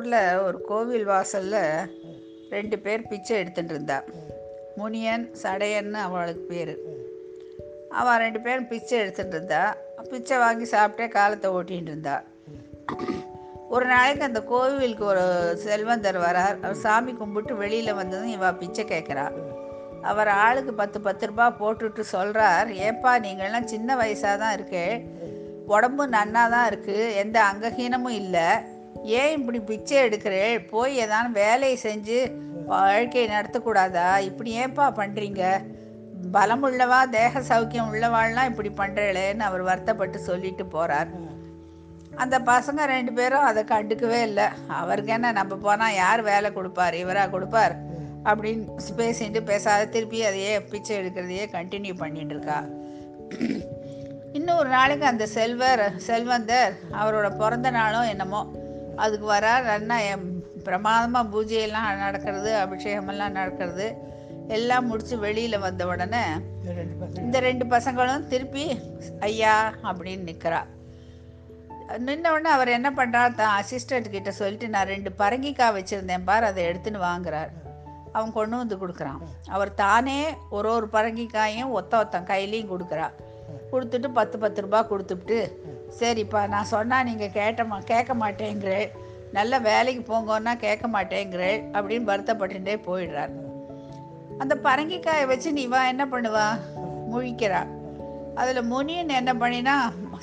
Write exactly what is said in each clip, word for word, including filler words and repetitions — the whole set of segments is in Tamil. ஊரில் ஒரு கோவில் வாசலில் ரெண்டு பேர் பிச்சை எடுத்துகிட்டு இருந்தா. முனியன் சடையன்னு அவளுக்கு பேர். அவன் ரெண்டு பேரும் பிச்சை எடுத்துகிட்டு இருந்தா. பிச்சை வாங்கி சாப்பிட்டே காலத்தை ஓட்டிகிட்டு இருந்தா. ஒரு நாளைக்கு அந்த கோவிலுக்கு ஒரு செல்வந்தர் வரார். அவர் சாமி கும்பிட்டு வெளியில் வந்ததும் இவள் பிச்சை கேட்குறா. அவர் ஆளுக்கு பத்து பத்து ரூபா போட்டுட்டு சொல்கிறார், ஏப்பா நீங்கள்லாம் சின்ன வயசாக தான் இருக்கு, உடம்பு நன்னா தான் இருக்குது, எந்த அங்கஹீனமும் இல்லை, ஏன் இப்படி பிச்சை எடுக்கிறேன், போய் ஏதான வேலையை செஞ்சு வாழ்க்கையை நடத்தக்கூடாதா, இப்படி ஏன்ப்பா பண்ணுறீங்க, பலமுள்ளவா தேக சௌக்கியம் உள்ளவாள்லாம் இப்படி பண்ணுறேன்னு அவர் வருத்தப்பட்டு சொல்லிட்டு போகிறார். அந்த பசங்க ரெண்டு பேரும் அதை கண்டுக்கவே இல்லை. அவருக்கு என்ன, நம்ம போனால் யார் வேலை கொடுப்பார், இவராக கொடுப்பார் அப்படின்னு பேசிட்டு பேசாத திருப்பி அதையே பிச்சை எடுக்கிறதையே கண்டினியூ பண்ணிட்டு இருக்கா. இன்னொரு நாளைக்கு அந்த செல்வர் செல்வந்தர் அவரோட பிறந்த நாளும் என்னமோ அதுக்கு வரார். நல்லா பிரமாதமாக பூஜையெல்லாம் நடக்கிறது, அபிஷேகமெல்லாம் நடக்கிறது, எல்லாம் முடித்து வெளியில் வந்த உடனே இந்த ரெண்டு பசங்களும் திருப்பி ஐயா அப்படின்னு நிற்கிறா. நின்ன உடனே அவர் என்ன பண்ணுறாரு, தான் அசிஸ்டண்ட் கிட்ட சொல்லிட்டு நான் ரெண்டு பரங்கிக்காய் வச்சுருந்தேன் பார் அதை எடுத்துன்னு வாங்குறார். அவன் கொண்டு வந்து கொடுக்குறான். அவர் தானே ஒரு ஒரு பரங்கிக்காயும் ஒத்த ஒத்தன் கையிலையும் கொடுக்குறா. கொடுத்துட்டு பத்து பத்து ரூபா கொடுத்துட்டு, சரிப்பா நான் சொன்னால் நீங்கள் கேட்டமா கேட்க மாட்டேங்கிறேன், நல்ல வேலைக்கு போங்கன்னா கேட்க மாட்டேங்கிறேன் அப்படின்னு வருத்தப்பட்டுட்டே போயிடுறார். அந்த பரங்கிக்காயை வச்சு நீ வா என்ன பண்ணுவா முழிக்கிறா. அதில் முனியன் என்ன பண்ணினா,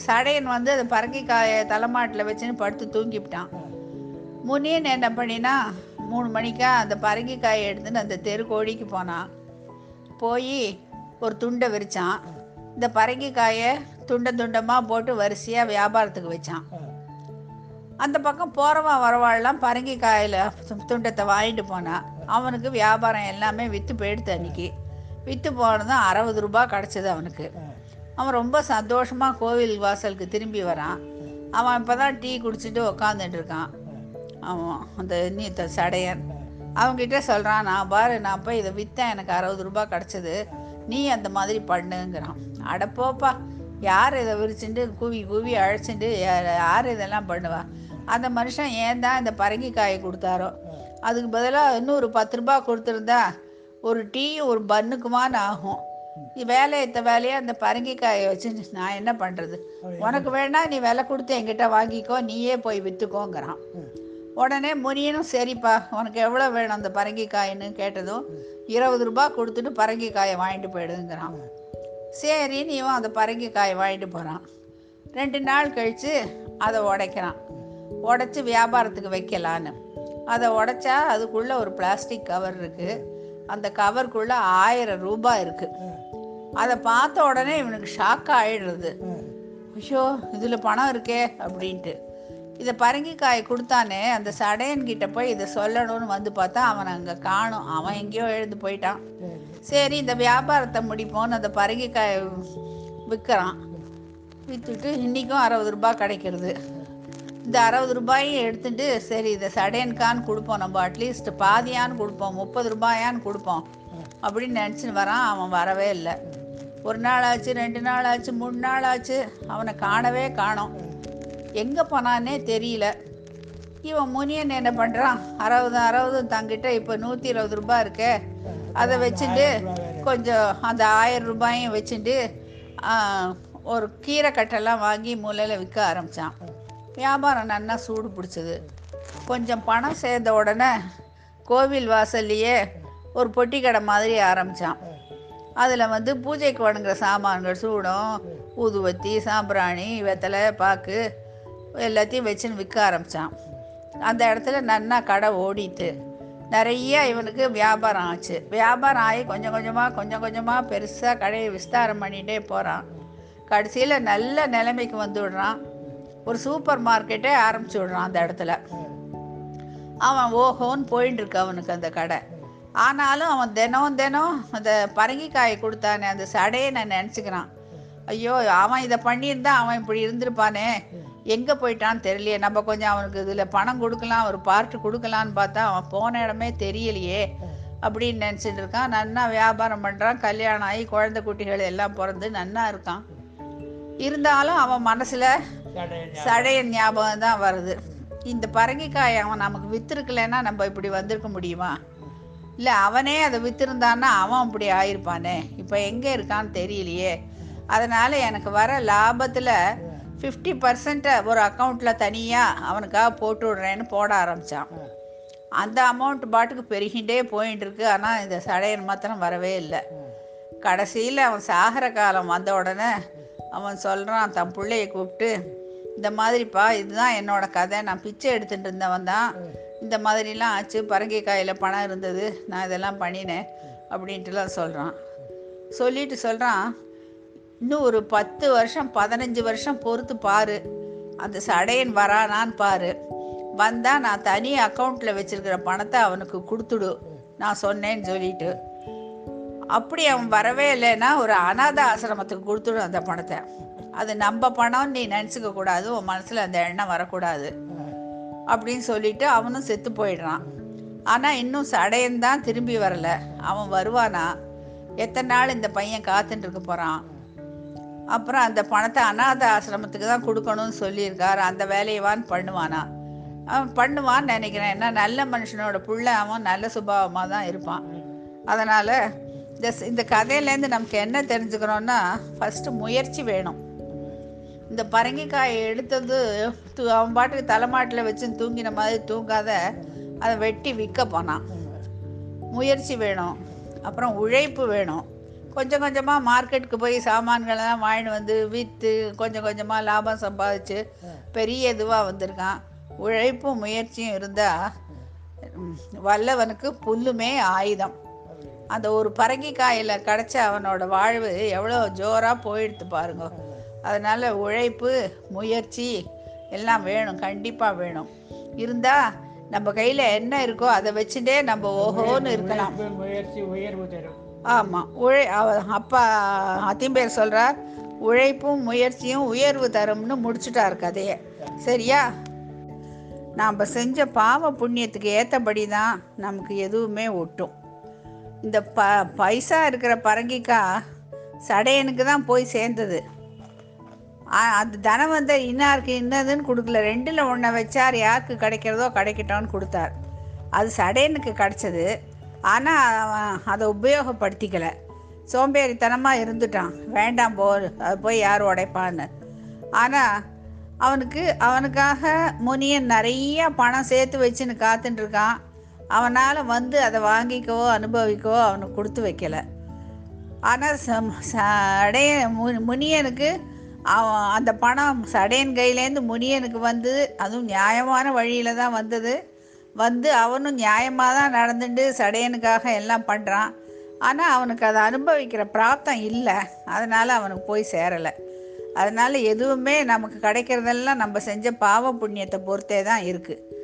சடையன் வந்து அந்த பரங்கிக்காயை தலைமாட்டில் வச்சுன்னு படுத்து தூங்கிவிட்டான். முனியன் என்ன பண்ணினா, மூணு மணிக்கா அந்த பரங்கிக்காயை எடுத்துன்னு அந்த தெருக்கோழிக்கு போனான். போய் ஒரு துண்டை விரித்தான். இந்த பரங்கிக்காயை துண்டை துண்டமாக போட்டு வரிசையாக வியாபாரத்துக்கு வச்சான். அந்த பக்கம் போகிறவன் வரவாள்லாம் பரங்கிக்காயில் துண்டத்தை வாங்கிட்டு போனான். அவனுக்கு வியாபாரம் எல்லாமே விற்று போயிடுது. அன்றைக்கி விற்று போனதும் அறுபது ரூபா கிடச்சிது அவனுக்கு. அவன் ரொம்ப சந்தோஷமாக கோவில் வாசலுக்கு திரும்பி வரான். அவன் இப்போ தான் டீ குடிச்சிட்டு உக்காந்துட்டு இருக்கான். அவன் அந்த நீ சடையன் அவங்ககிட்ட சொல்கிறான், நான் பாரு நான் போய் இதை விற்றேன், எனக்கு அறுபது ரூபா கிடச்சிது, நீ அந்த மாதிரி பண்ணுங்கிறான். அடப்போப்பா யார் இதை விரிச்சுட்டு கூவி கூவி அழைச்சிட்டு யார் இதெல்லாம் பண்ணுவா, அந்த மனுஷன் ஏன் தான் இந்த பரங்கிக்காயை கொடுத்தாரோ, அதுக்கு பதிலாக இன்னும் ஒரு பத்து ரூபா கொடுத்துருந்தா ஒரு டீ ஒரு பன்னுக்குமான்னு ஆகும், வேலை எத்த வேலையாக அந்த பரங்கிக்காயை வச்சு நான் என்ன பண்ணுறது, உனக்கு வேணா நீ விலை கொடுத்து என்கிட்ட வாங்கிக்கோ, நீயே போய் விற்றுக்கோங்கிறான். உடனே முனியனும் சரிப்பா உனக்கு எவ்வளோ வேணும் அந்த பரங்கிக்காயின்னு கேட்டதும் இருபது ரூபா கொடுத்துட்டு பரங்கிக்காயை வாங்கிட்டு போயிடுங்கிறான். சரி நீவும் அந்த பரங்கிக்காயை வாங்கிட்டு போகிறான். ரெண்டு நாள் கழித்து அதை உடைக்கிறான். உடைச்சி வியாபாரத்துக்கு வைக்கலான்னு அதை உடைச்சா அதுக்குள்ளே ஒரு பிளாஸ்டிக் கவர் இருக்குது. அந்த கவருக்குள்ளே ஆயிரம் ரூபாய் இருக்குது. அதை பார்த்த உடனே இவனுக்கு ஷாக்காக ஆயிடுறது. ஐயோ இதில் பணம் இருக்கே அப்படின்ட்டு இதை பரங்கிக்காயை கொடுத்தானே அந்த சடையன்கிட்ட போய் இதை சொல்லணும்னு வந்து பார்த்தா அவன் அங்கே காணும். அவன் எங்கேயோ எழுந்து போயிட்டான். சரி இந்த வியாபாரத்தை முடிப்போன்னு அந்த பரங்கிக்காயை விற்கிறான். விற்றுட்டு இன்றைக்கும் அறுபது ரூபாய் கிடைக்கிறது. இந்த அறுபது ரூபாயும் எடுத்துட்டு சரி இதை சடையனுக்கான்னு கொடுப்போம், நம்ம அட்லீஸ்ட் பாதியான்னு கொடுப்போம், முப்பது ரூபாயான்னு கொடுப்போம் அப்படின்னு நினச்சின்னு வரான். அவன் வரவே இல்லை. ஒரு நாள் ஆச்சு, ரெண்டு நாள் ஆச்சு, மூணு நாள் ஆச்சு, அவனை காணவே காணோம். எங்கே போனான்னே தெரியல. இவன் முனியன் என்ன பண்ணுறான், அறுபது அறுபது தங்கிட்ட இப்போ நூற்றி இருபது ரூபா இருக்கே அதை வச்சுட்டு கொஞ்சம் அந்த ஆயிரம் ரூபாயும் வச்சுட்டு ஒரு கீரை கட்டெல்லாம் வாங்கி மூலையில் விற்க ஆரம்பித்தான். வியாபாரம் நல்லா சூடு பிடிச்சது. கொஞ்சம் பணம் சேர்ந்த உடனே கோவில் வாசல்லையே ஒரு பொட்டி கடை மாதிரி ஆரம்பித்தான். அதில் வந்து பூஜைக்கு வணங்குற சாமான்கள் சூடம் ஊதுவத்தி சாம்பிராணி வெத்தலை பாக்கு எல்லாத்தையும் வச்சுன்னு விற்க ஆரம்பித்தான். அந்த இடத்துல நன்னா கடை ஓடிட்டு நிறையா இவனுக்கு வியாபாரம் ஆச்சு. வியாபாரம் ஆகி கொஞ்சம் கொஞ்சமாக கொஞ்சம் கொஞ்சமாக பெருசாக கடையை விஸ்தாரம் பண்ணிகிட்டே போகிறான். கடைசியில் நல்ல நிலைமைக்கு வந்து விடுறான். ஒரு சூப்பர் மார்க்கெட்டே ஆரம்பிச்சு விடுறான் அந்த இடத்துல. அவன் ஓஹோன்னு போயின்னு இருக்கு அவனுக்கு அந்த கடை. ஆனாலும் அவன் தினம் தினம் அந்த பரங்கிக்காயை கொடுத்தானே அந்த சடையை நான் நினச்சிக்கிறான். ஐயோ அவன் இதை பண்ணியிருந்தா அவன் இப்படி இருந்திருப்பானே, எங்கே போயிட்டான்னு தெரியலையே, நம்ம கொஞ்சம் அவனுக்கு இதில் பணம் கொடுக்கலாம் ஒரு பார்ட்டு கொடுக்கலான்னு பார்த்தா அவன் போன இடமே தெரியலையே அப்படின்னு நினச்சிட்டு இருக்கான். நல்லா வியாபாரம் பண்ணுறான். கல்யாணம் ஆகி குழந்தை குட்டிகள் எல்லாம் பிறந்து நல்லா இருக்கான். இருந்தாலும் அவன் மனசில் சடையன் ஞாபகம் தான் வருது. இந்த பரங்கிக்காயை அவன் நமக்கு விற்றுருக்கலைன்னா நம்ம இப்படி வந்திருக்க முடியுமா? இல்லை அவனே அதை விற்றுருந்தான்னா அவன் அப்படி ஆயிருப்பானே, இப்போ எங்கே இருக்கான்னு தெரியலையே. அதனால் எனக்கு வர லாபத்தில் ஃபிஃப்டி பர்சன்ட்டை ஒரு அக்கௌண்ட்டில் தனியாக அவனுக்காக போட்டு விடுறேன்னு போட ஆரம்பித்தான். அந்த அமௌண்ட் பாட்டுக்கு பெருகிட்டே போயின்ட்டு இருக்கு. ஆனால் இந்த சடையன் மாத்திரம் வரவே இல்லை. கடைசியில் அவன் சாகிற காலம் வந்த உடனே அவன் சொல்கிறான் தன் பிள்ளையை கூப்பிட்டு, இந்த மாதிரிப்பா இதுதான் என்னோட கதை, நான் பிச்சை எடுத்துகிட்டு இருந்தவன் தான் இந்த மாதிரிலாம் ஆச்சு, பரங்கிக்காயில் பணம் இருந்தது, நான் இதெல்லாம் பண்ணினேன் அப்படின்ட்டுலாம் சொல்கிறான். சொல்லிட்டு சொல்கிறான், இன்னும் ஒரு பத்து வருஷம் பதினஞ்சு வருஷம் பொறுத்து பாரு, அந்த சடையன் வரானான்னு பாரு, வந்தால் நான் தனி அக்கௌண்ட்டில் வச்சுருக்கிற பணத்தை அவனுக்கு கொடுத்துடு நான் சொன்னேன்னு சொல்லிட்டு. அப்படி அவன் வரவே இல்லைன்னா ஒரு அநாத ஆசிரமத்துக்கு கொடுத்துடும் அந்த பணத்தை. அது நம்ம பணம்னு நீ நினச்சிக்க கூடாது, உன் மனசில் அந்த எண்ணம் வரக்கூடாது அப்படின்னு சொல்லிட்டு அவனும் செத்து போயிடுறான். ஆனால் இன்னும் சடையன் தான் திரும்பி வரலை. அவன் வருவானா? எத்தனை நாள் இந்த பையன் காத்துட்டு இருக்க போகிறான்? அப்புறம் அந்த பணத்தை அநாத ஆசிரமத்துக்கு தான் கொடுக்கணும்னு சொல்லியிருக்காரு, அந்த வேலையவான்னு பண்ணுவானா? அவன் பண்ணுவான்னு நினைக்கிறேன். ஏன்னா நல்ல மனுஷனோட புள்ள, அவன் நல்ல சுபாவமாக தான் இருப்பான். அதனால் இந்த இந்த கதையிலேருந்து நமக்கு என்ன தெரிஞ்சுக்கிறோன்னா, ஃபஸ்ட்டு முயற்சி வேணும். இந்த பரங்கிக்காயை எடுத்தது தூ அவன் பாட்டுக்கு தலைமாட்டில் வச்சு தூங்கின மாதிரி தூங்காத, அதை வெட்டி விற்க போனான். முயற்சி வேணும், அப்புறம் உழைப்பு வேணும். கொஞ்சம் கொஞ்சமாக மார்க்கெட்டுக்கு போய் சாமான்களெல்லாம் வாங்கிட்டு வந்து விற்று கொஞ்சம் கொஞ்சமாக லாபம் சம்பாதிச்சு பெரிய இதுவாக வந்திருக்கான். உழைப்பும் முயற்சியும் இருந்தால் வல்லவனுக்கு புல்லுமே ஆயுதம். அந்த ஒரு பரங்கிக்காயில் கிடச்ச அவனோட வாழ்வு எவ்வளோ ஜோராக போயிடுத்து பாருங்க. அதனால் உழைப்பு முயற்சி எல்லாம் வேணும், கண்டிப்பாக வேணும். இருந்தால் நம்ம கையில் என்ன இருக்கோ அதை வச்சுட்டே நம்ம ஓஹோன்னு இருக்கலாம். முயற்சி உயர்வு தரும். ஆமாம், உழை அப்பா அத்திம்பேர் சொல்கிறார், உழைப்பும் முயற்சியும் உயர்வு தரும்னு முடிச்சுட்டார் கதையை. சரியா, நாம் செஞ்ச பாவ புண்ணியத்துக்கு ஏற்றபடி தான் நமக்கு எதுவுமே ஒட்டும். இந்த ப பைசா இருக்கிற பரங்கிக்காய் சடையனுக்கு தான் போய் சேர்ந்தது. அது தனவந்தர் இன்னாருக்கு இன்னதுன்னு கொடுக்கல, ரெண்டில் ஒன்றை வச்சார், யாருக்கு கிடைக்கிறதோ கிடைக்கட்டோன்னு கொடுத்தார். அது சடையனுக்கு கிடைச்சது. ஆனால் அவன் அதை உபயோகப்படுத்திக்கலை, சோம்பேறித்தனமாக இருந்துட்டான். வேண்டாம் போ, அது போய் யார் உடைப்பான்னு. ஆனால் அவனுக்கு அவனுக்காக முனியன் நிறையா பணம் சேர்த்து வச்சுன்னு காத்துட்டுருக்கான். அவனால் வந்து அதை வாங்கிக்கவோ அனுபவிக்கவோ அவனுக்கு கொடுத்து வைக்கலை. ஆனால் சடைய மு முனியனுக்கு அவன் அந்த பணம் சடையன் கையிலேருந்து முனியனுக்கு வந்து, அதுவும் நியாயமான வழியில் தான் வந்தது. வந்து அவனும் நியாயமாக தான் நடந்துட்டு சடையனுக்காக எல்லாம் பண்ணுறான். ஆனால் அவனுக்கு அதை அனுபவிக்கிற பிராப்தம் இல்லை, அதனால் அவனுக்கு போய் சேரலை. அதனால் எதுவுமே நமக்கு கிடைக்கிறதெல்லாம் நம்ம செஞ்ச பாவ புண்ணியத்தை பொறுத்தே தான் இருக்குது.